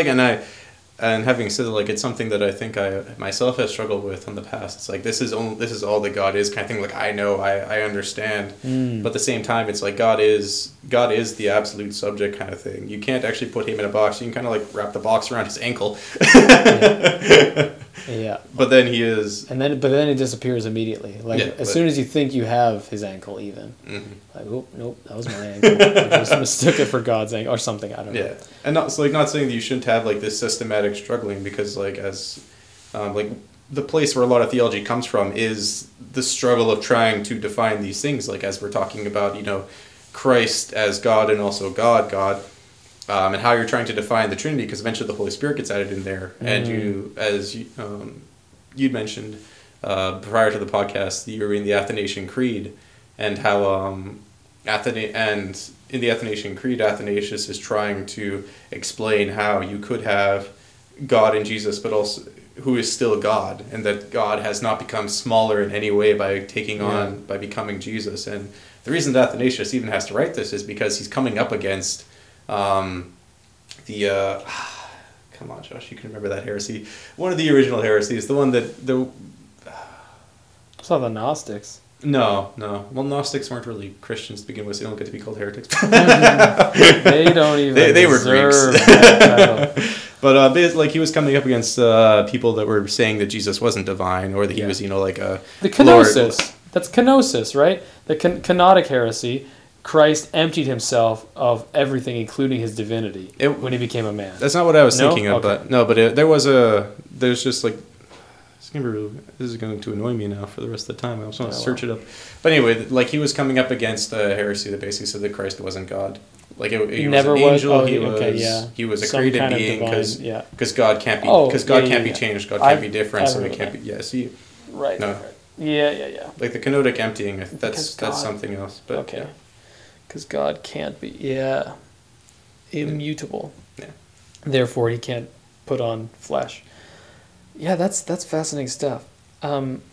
And having said that, it's something that I think I myself have struggled with in the past. It's this is all that God is kind of thing. I know, I understand, but at the same time, it's God is the absolute subject kind of thing. You can't actually put him in a box. You can kind of wrap the box around his ankle. Yeah. But then he is. But then it disappears immediately. Soon as you think you have his ankle, even mm-hmm. Nope, that was my ankle. I just mistook it for God's ankle or something. I don't know. Yeah, and not saying that you shouldn't have this systematic struggling, because the place where a lot of theology comes from is the struggle of trying to define these things. As we're talking about, Christ as God and also God. And how you're trying to define the Trinity, because eventually the Holy Spirit gets added in there. Mm. And you, as you'd mentioned prior to the podcast, you were in the Athanasian Creed, and how in the Athanasian Creed, Athanasius is trying to explain how you could have God in Jesus, but also who is still God, and that God has not become smaller in any way by by becoming Jesus. And the reason that Athanasius even has to write this is because he's coming up against... come on, Josh, you can remember that heresy. One of the original heresies, the one that the. It's not the Gnostics. No. Well, Gnostics weren't really Christians to begin with, so they don't get to be called heretics. They don't even. They were Greeks. That title. But he was coming up against people that were saying that Jesus wasn't divine, or that he was, the kenosis. Lord. That's kenosis, right? The canonic heresy. Christ emptied himself of everything, including his divinity, when he became a man. That's not what I was thinking of, okay. This is going to annoy me now for the rest of the time. I also want to search it up. But anyway, he was coming up against a heresy that basically said that Christ wasn't God. He never was an angel. He was a created being, because God can't be be changed. God can't be different, so it can't be. Yeah, see, right. No. Yeah. The kenotic emptying. That's something else. But okay. Yeah. Because God can't be, immutable. Yeah. Therefore, he can't put on flesh. Yeah, that's fascinating stuff.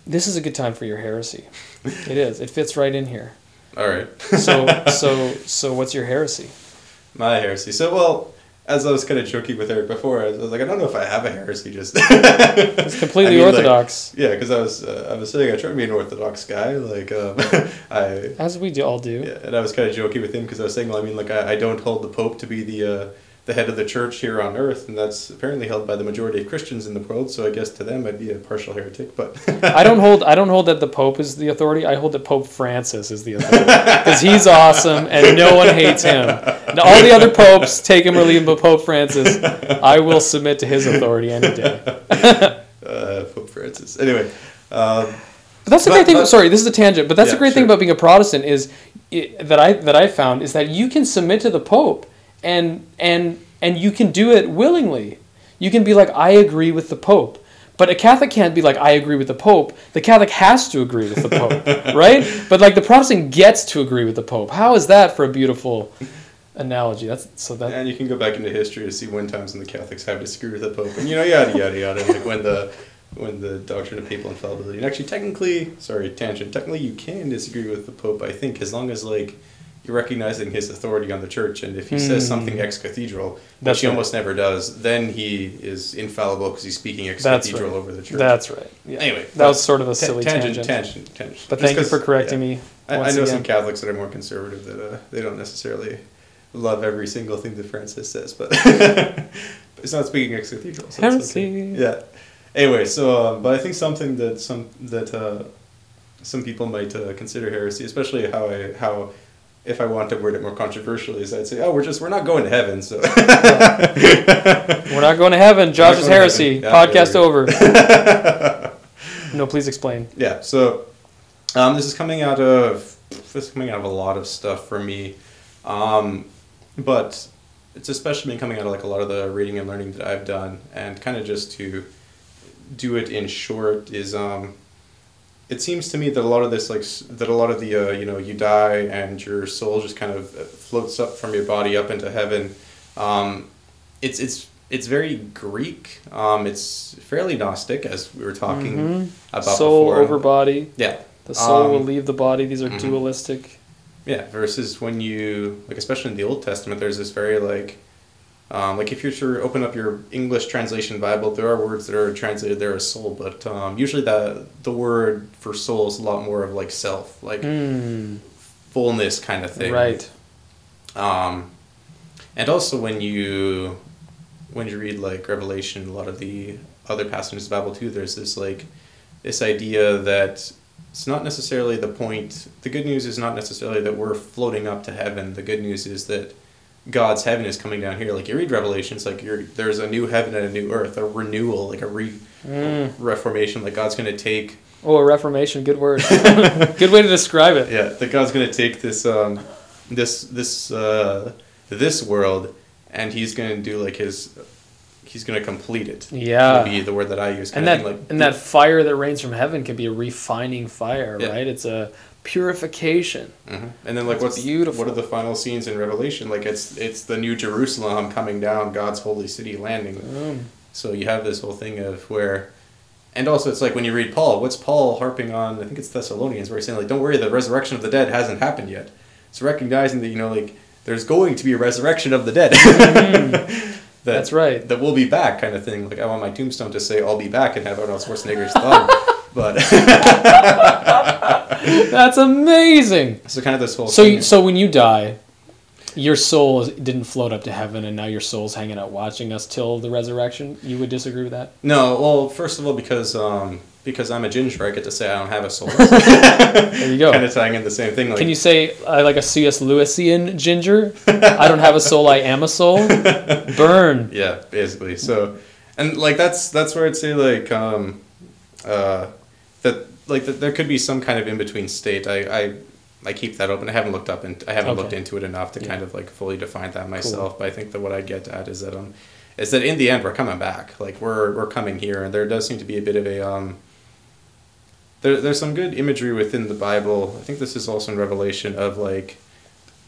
This is a good time for your heresy. It is. It fits right in here. All right. So what's your heresy? My heresy. So, well, as I was kind of joking with Eric before, I was like, I don't know if I have a heresy. Just it's completely orthodox. Like, yeah, because I was saying I try to be an orthodox guy, like as we all do. Yeah, and I was kind of joking with him because I was saying, well, I mean, like I don't hold the Pope to be the head of the church here on earth, and that's apparently held by the majority of Christians in the world, so I guess to them I'd be a partial heretic, but... I don't hold that the Pope is the authority. I hold that Pope Francis is the authority, because he's awesome, and no one hates him. Now, all the other popes, take him or leave him, but Pope Francis, I will submit to his authority any day. Pope Francis. Anyway... That's a great thing about being a Protestant is that I found is that you can submit to the Pope, and you can do it willingly. You can be like, I agree with the Pope. But a Catholic can't be like, I agree with the Pope. The Catholic has to agree with the Pope, right? But like the Protestant gets to agree with the Pope. How is that for a beautiful analogy? And you can go back into history to see when times when the Catholics have to disagree with the Pope, and yada yada yada, like when the doctrine of papal infallibility. And actually, technically you can disagree with the Pope, I think, as long as like you're recognizing his authority on the church, and if he says something ex cathedral, which he almost never does, then he is infallible because he's speaking ex cathedral over the church. That's right. Yeah. Anyway, that was sort of a silly tangent. But thank you for correcting me. I know some Catholics that are more conservative that they don't necessarily love every single thing that Francis says, but it's not speaking ex cathedral. So it's okay. Yeah. Anyway, so but I think something that some people might consider heresy, especially how. If I want to word it more controversially, is I'd say, oh, we're not going to heaven, so... We're not going to heaven. Josh's heresy. Yeah, podcast over. No, please explain. Yeah, so this is coming out of a lot of stuff for me, but it's especially been coming out of like a lot of the reading and learning that I've done, and kind of just to do it in short is... It seems to me that a lot of this, like, that a lot of the, you die and your soul just kind of floats up from your body up into heaven. It's very Greek. It's fairly Gnostic, as we were talking about soul before. Soul over body. Yeah. The soul will leave the body. These are dualistic. Yeah. Versus when you, like, especially in the Old Testament, there's this very, like if you're to open up your English translation Bible, there are words that are translated there as soul, but usually the word for soul is a lot more of like self, like fullness kind of thing. Right. And also when you read like Revelation, a lot of the other passages of the Bible too, there's this idea that it's not necessarily the point. The good news is not necessarily that we're floating up to heaven. The good news is that God's heaven is coming down here. Like you read Revelation, it's like there's a new heaven and a new earth, a renewal, like a reformation. Like God's going to take... Oh, a reformation. Good word. Good way to describe it. Yeah, that God's going to take this world, and He's going to do like His... He's going to complete it. Yeah, would be the word that I use. That fire that rains from heaven can be a refining fire, yeah. Right? It's a purification. Mm-hmm. And then, like, what are the final scenes in Revelation? Like, it's the New Jerusalem coming down, God's holy city landing. So you have this whole thing of where, and also it's like when you read Paul, what's Paul harping on? I think it's Thessalonians, where he's saying like, don't worry, the resurrection of the dead hasn't happened yet. It's recognizing that like there's going to be a resurrection of the dead. Mm-hmm. That's right. That we'll be back, kind of thing. Like I want my tombstone to say, "I'll be back," and have Arnold Schwarzenegger's thumb. But that's amazing. So kind of this whole thing. So when you die, your soul didn't float up to heaven, and now your soul's hanging out watching us till the resurrection. You would disagree with that? No. Well, first of all, because I'm a ginger, I get to say I don't have a soul. There you go. Kind of tying in the same thing. Like, can you say like a C.S. Lewisian ginger? I don't have a soul. I am a soul. Burn. Yeah, basically. So, and like that's where I'd say like that there could be some kind of in between state. I keep that open. I haven't looked up and I haven't looked into it enough to kind of like fully define that myself. Cool. But I think that what I get at is that in the end we're coming back. Like we're coming here, and there does seem to be a bit of a There's some good imagery within the Bible. I think this is also in Revelation of like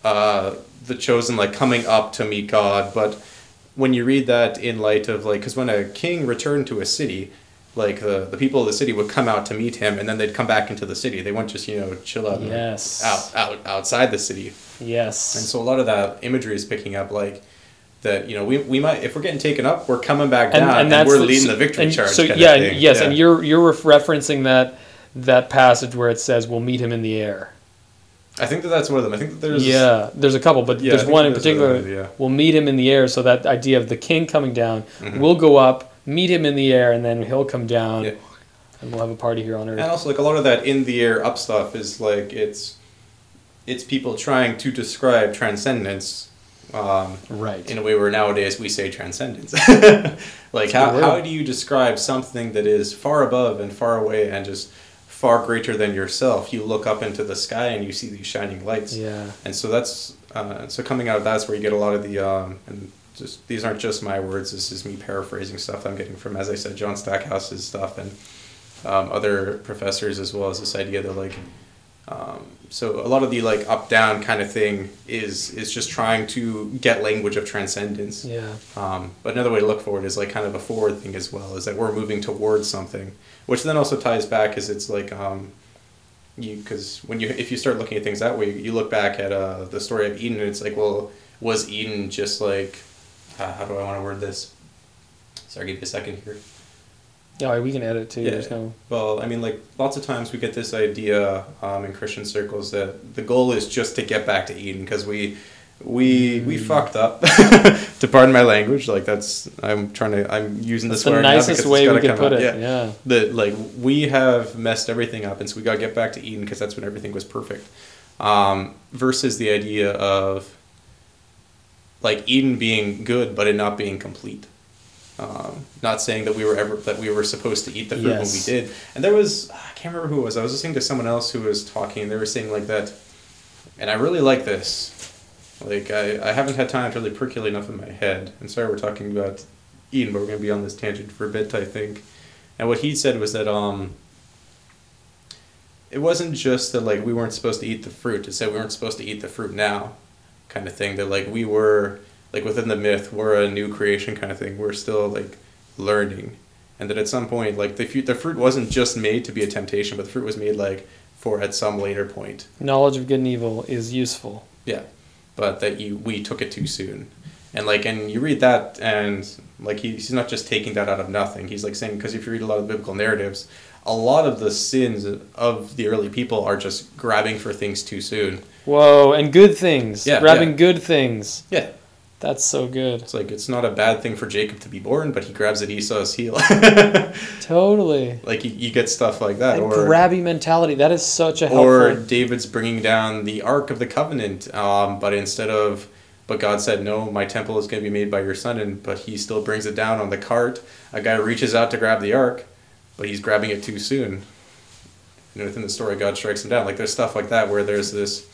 the chosen like coming up to meet God. But when you read that in light of like, because when a king returned to a city, like the people of the city would come out to meet him, and then they'd come back into the city. They wouldn't just, you know, chill out outside the city. Yes. And so a lot of that imagery is picking up, like, that, you know, we might, if we're getting taken up, we're coming back down, and we're leading the victory charge. So yeah, yes, yeah. And you're referencing that passage where it says we'll meet him in the air. I think that's one of them. I think that there's a couple, but yeah, there's one in particular. We'll meet him in the air. So that idea of the king coming down, mm-hmm. We'll go up, meet him in the air, and then he'll come down, yeah. And we'll have a party here on Earth. And also, like, a lot of that in the air up stuff is like it's people trying to describe transcendence, right? In a way where nowadays we say transcendence. Like, how do you describe something that is far above and far away and just far greater than yourself? You look up into the sky and you see these shining lights. Yeah. And so that's so coming out of that's where you get a lot of the and just these aren't just my words. This is me paraphrasing stuff I'm getting from, as I said, John Stackhouse's stuff and other professors, as well as this idea that like so a lot of the like up down kind of thing is just trying to get language of transcendence. Yeah. But another way to look for it is like kind of a forward thing as well, is that we're moving towards something. Which then also ties back, is it's like, because if you start looking at things that way, you look back at the story of Eden, and it's like, well, was Eden just like, how do I want to word this? Sorry, give me a second here. Yeah, we can edit too. Yeah. There's no... Well, I mean, like, lots of times we get this idea in Christian circles that the goal is just to get back to Eden, because we fucked up. To pardon my language, like I'm using this word. That's the nicest way we can put it. Yeah. That like we have messed everything up, and so we gotta get back to Eden because that's when everything was perfect. Versus the idea of like Eden being good, but it not being complete. Not saying that we were supposed to eat the fruit when we did. And there was, I can't remember who it was. I was listening to someone else who was talking. They were saying like that, and I really like this. Like, I haven't had time to really percolate enough in my head. And sorry we're talking about Eden, but we're going to be on this tangent for a bit, I think. And what he said was that it wasn't just that, like, we weren't supposed to eat the fruit. It said we weren't supposed to eat the fruit now kind of thing. That, like, we were, like, within the myth, we're a new creation kind of thing. We're still, like, learning. And that at some point, like, the fruit wasn't just made to be a temptation, but the fruit was made, like, for at some later point. Knowledge of good and evil is useful. Yeah. But that we took it too soon, and like, and you read that, and like he's not just taking that out of nothing. He's like saying, because if you read a lot of the biblical narratives, a lot of the sins of the early people are just grabbing for things too soon. Whoa, and good things, good things. Yeah, that's so good. It's like it's not a bad thing for Jacob to be born, but he grabs at Esau's heel. Totally. Like you get stuff like that, or grabby mentality. That is such a helpful. Or David's bringing down the Ark of the Covenant, but God said, no, my temple is going to be made by your son, but he still brings it down on the cart. A guy reaches out to grab the Ark, but he's grabbing it too soon. And within the story, God strikes him down. Like there's stuff like that where there's this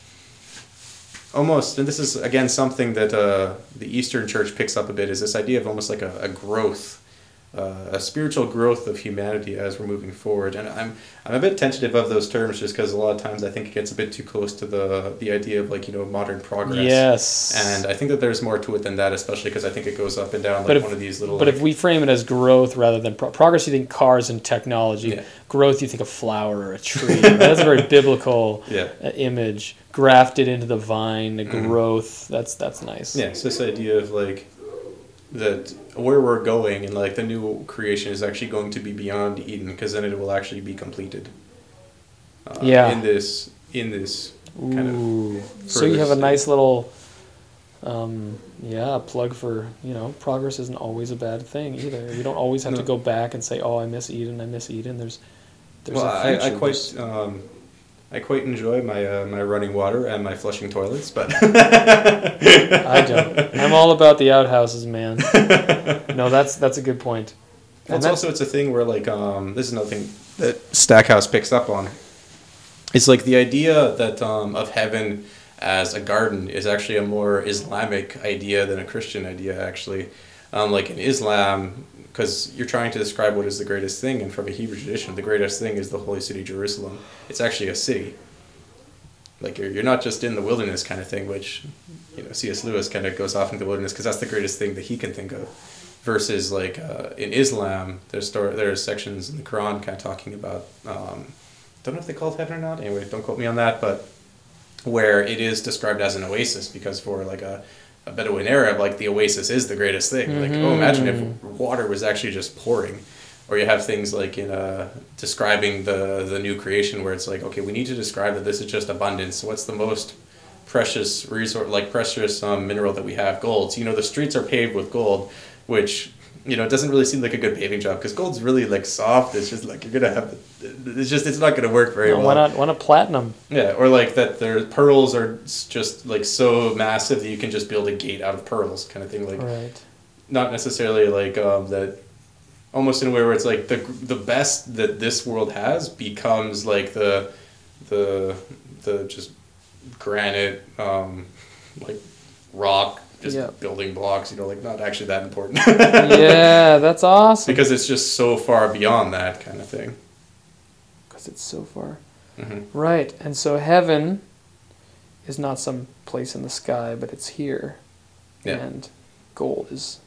almost, and this is again something that the Eastern Church picks up a bit, is this idea of almost like a growth. A spiritual growth of humanity as we're moving forward, and I'm a bit tentative of those terms just because a lot of times I think it gets a bit too close to the idea of like, you know, modern progress. Yes, and I think that there's more to it than that, especially because I think it goes up and down like one of these little. But like, if we frame it as growth rather than progress, you think cars and technology. Yeah. Growth, you think a flower or a tree. That's a very biblical image, grafted into the vine. The growth. That's nice. Yeah, it's this idea of like. That where we're going and like the new creation is actually going to be beyond Eden, because then it will actually be completed. In this Ooh. Kind of. So you have a nice little, plug for, you know, progress isn't always a bad thing either. You don't always have to go back and say, oh, I miss Eden. There's a future. I quite enjoy my running water and my flushing toilets, but... I don't. I'm all about the outhouses, man. No, that's a good point. And it's a thing where, like, this is another thing that Stackhouse picks up on. It's, like, the idea that of heaven as a garden is actually a more Islamic idea than a Christian idea, actually. Like, in Islam, because you're trying to describe what is the greatest thing, and from a Hebrew tradition, the greatest thing is the holy city, Jerusalem. It's actually a city. Like, you're not just in the wilderness kind of thing, which, you know, C.S. Lewis kind of goes off into the wilderness because that's the greatest thing that he can think of. versus like in Islam, there are sections in the Quran kind of talking about, don't know if they call it heaven or not. Anyway, don't quote me on that, but where it is described as an oasis, because for like a Bedouin Arab, like the oasis is the greatest thing. Mm-hmm. Like, oh, imagine if water was actually just pouring. Or you have things like in describing the new creation, where it's like, okay, we need to describe that this is just abundance. So what's the most precious resource, like precious mineral that we have? Gold. So, the streets are paved with gold, which, it doesn't really seem like a good paving job, because gold's really like soft. It's just like, it's not going to work very well. Why not platinum? Yeah. Or like that their pearls are just like so massive that you can just build a gate out of pearls kind of thing. Like, right. Not necessarily like that. Almost in a way where it's like the best that this world has becomes like the just granite, like rock, just building blocks, like not actually that important. Yeah, that's awesome. Because it's just so far beyond that kind of thing. Because it's so far. Mm-hmm. Right. And so heaven is not some place in the sky, but it's here. Yeah. And gold is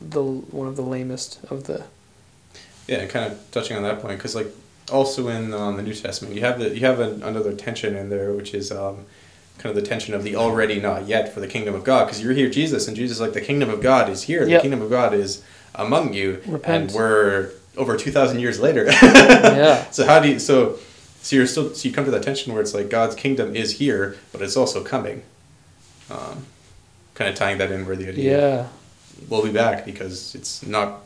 one of the lamest of the. Yeah, kind of touching on that point, because like also in the New Testament, you have another tension in there, which is kind of the tension of the already not yet for the kingdom of God, because you hear Jesus and Jesus is like, the kingdom of God is here, the kingdom of God is among you. Repent. And we're over 2,000 years later. Yeah. So how do you so you come to that tension where it's like God's kingdom is here, but it's also coming. Kind of tying that in where the idea. Yeah. We'll be back because it's not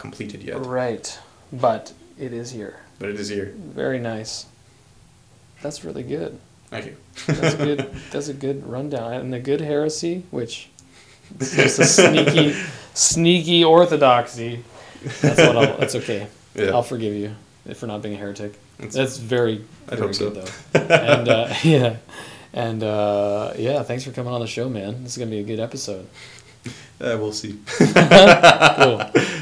completed yet. Right. But it is here. Very nice. That's really good. Thank you. That's a good rundown. And the good heresy, which is just a sneaky orthodoxy. That's okay. Yeah. I'll forgive you for not being a heretic. That's very, very good, so. Though. And thanks for coming on the show, man. This is gonna be a good episode. We'll see. Cool.